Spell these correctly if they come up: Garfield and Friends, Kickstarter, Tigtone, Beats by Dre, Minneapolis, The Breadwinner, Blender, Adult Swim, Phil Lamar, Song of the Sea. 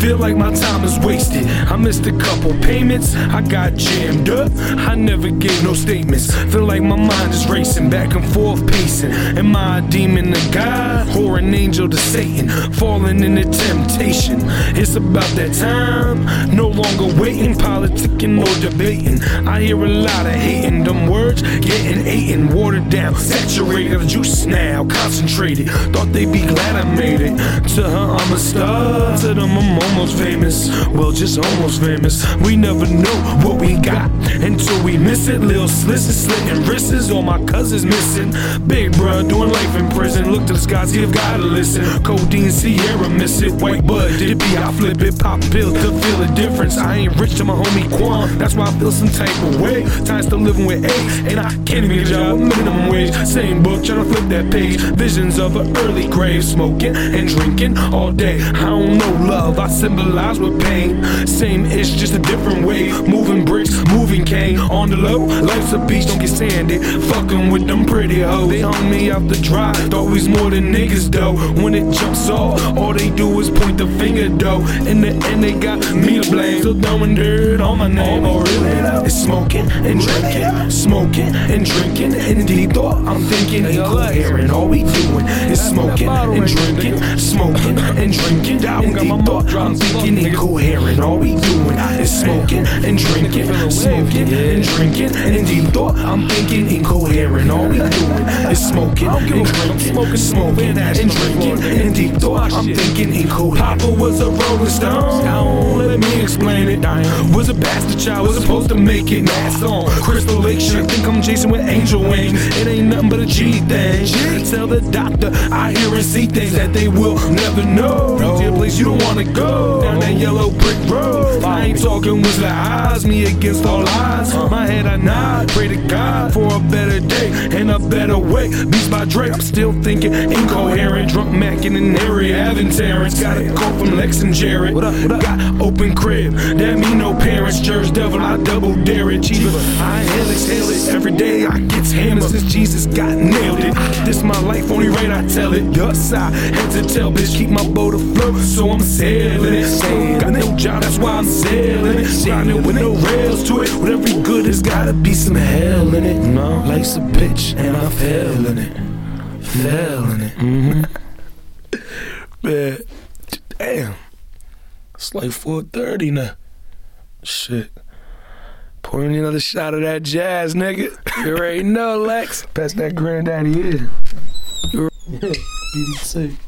feel like my time is wasted. I missed a couple payments, I got jammed up, I never gave no statements. Feel like my mind is racing, back and forth pacing. Am I a demon to God or an angel to Satan? Falling into temptation, it's about that time. No longer waiting, politicking or debating. I hear a lot of hating, them words getting eaten, watered down, saturated, juice now, concentrated. Thought they'd be glad I made it. To her, I'm a star. To them, I'm almost famous. Well, just almost famous. We never know what we got until we miss it. Lil slits and slitting wrists, all my cousins missing. Big bruh doing life in prison. Look to the skies, give God to listen. Codeine, Sierra, miss it. White bud, did it be? I flip it, pop pill to feel the difference. I ain't rich to my homie Quan, that's why I feel some type of way. Time's still living with AIDS, and I can't even get a job, minimum wage. Same book, tryna flip that page. Visions of an early grave, smoking and drinking all day. I don't know love, I symbolize with pain. Same ish, just a different way. Moving bricks, moving cane. On the low, life's a beach, don't get sanded. Fucking with them pretty hoes, they hung me out the dry. Thought we's more than niggas though. When it jumps off, all they do is point the finger though. In the end they got me to blame. Still throwing dirt on my name. Oh really? It's smoking and drinking, smoking and drinking. In deep thought I'm thinking, ain't coherent. All we doing is smoking and drinking, smoking and drinking. In deep thought I'm thinking, ain't coherent. All we doing is smoking and drinking, smoking and drinking. In deep thought I'm thinking, incoherent. All we doing is smoking and drinking, smoking and drinking. In deep thought I'm thinking, incoherent. Papa was a rolling stone, let me explain it. Was a bastard child, was supposed to make it. Mass on Crystal Lake shit, think I'm Jason with angel wings. It ain't nothing but a G thing. Tell the doctor I hear and see things that they will never know. To a place you don't wanna go, down that yellow brick road. I ain't talking with the eyes, me against all odds. My head I nod, pray to God for a better day and a better way. Beats by Dre, I'm still thinking incoherent. Drunk macking in area, having Terrence. Got a call from Lex and Jared. What up? Got open crib, that mean no parents. Church devil, I double dare it. Cheaper, I inhale, exhale it. Every day I gets hammered since Jesus got nailed it. This my life, only right I tell it. Thus I head to tail, bitch, keep my boat afloat, so I'm sailing it. Got no job, that's why I'm sailing it. Grinding with no rails to it. With every good, there's gotta be some hell in it. No, life's a bitch, and I'm failing it. Failing it. Man, damn. It's like 4:30 now. Shit. Pour me another shot of that jazz, nigga. You already know, Lex. Pass that granddaddy in. BDC.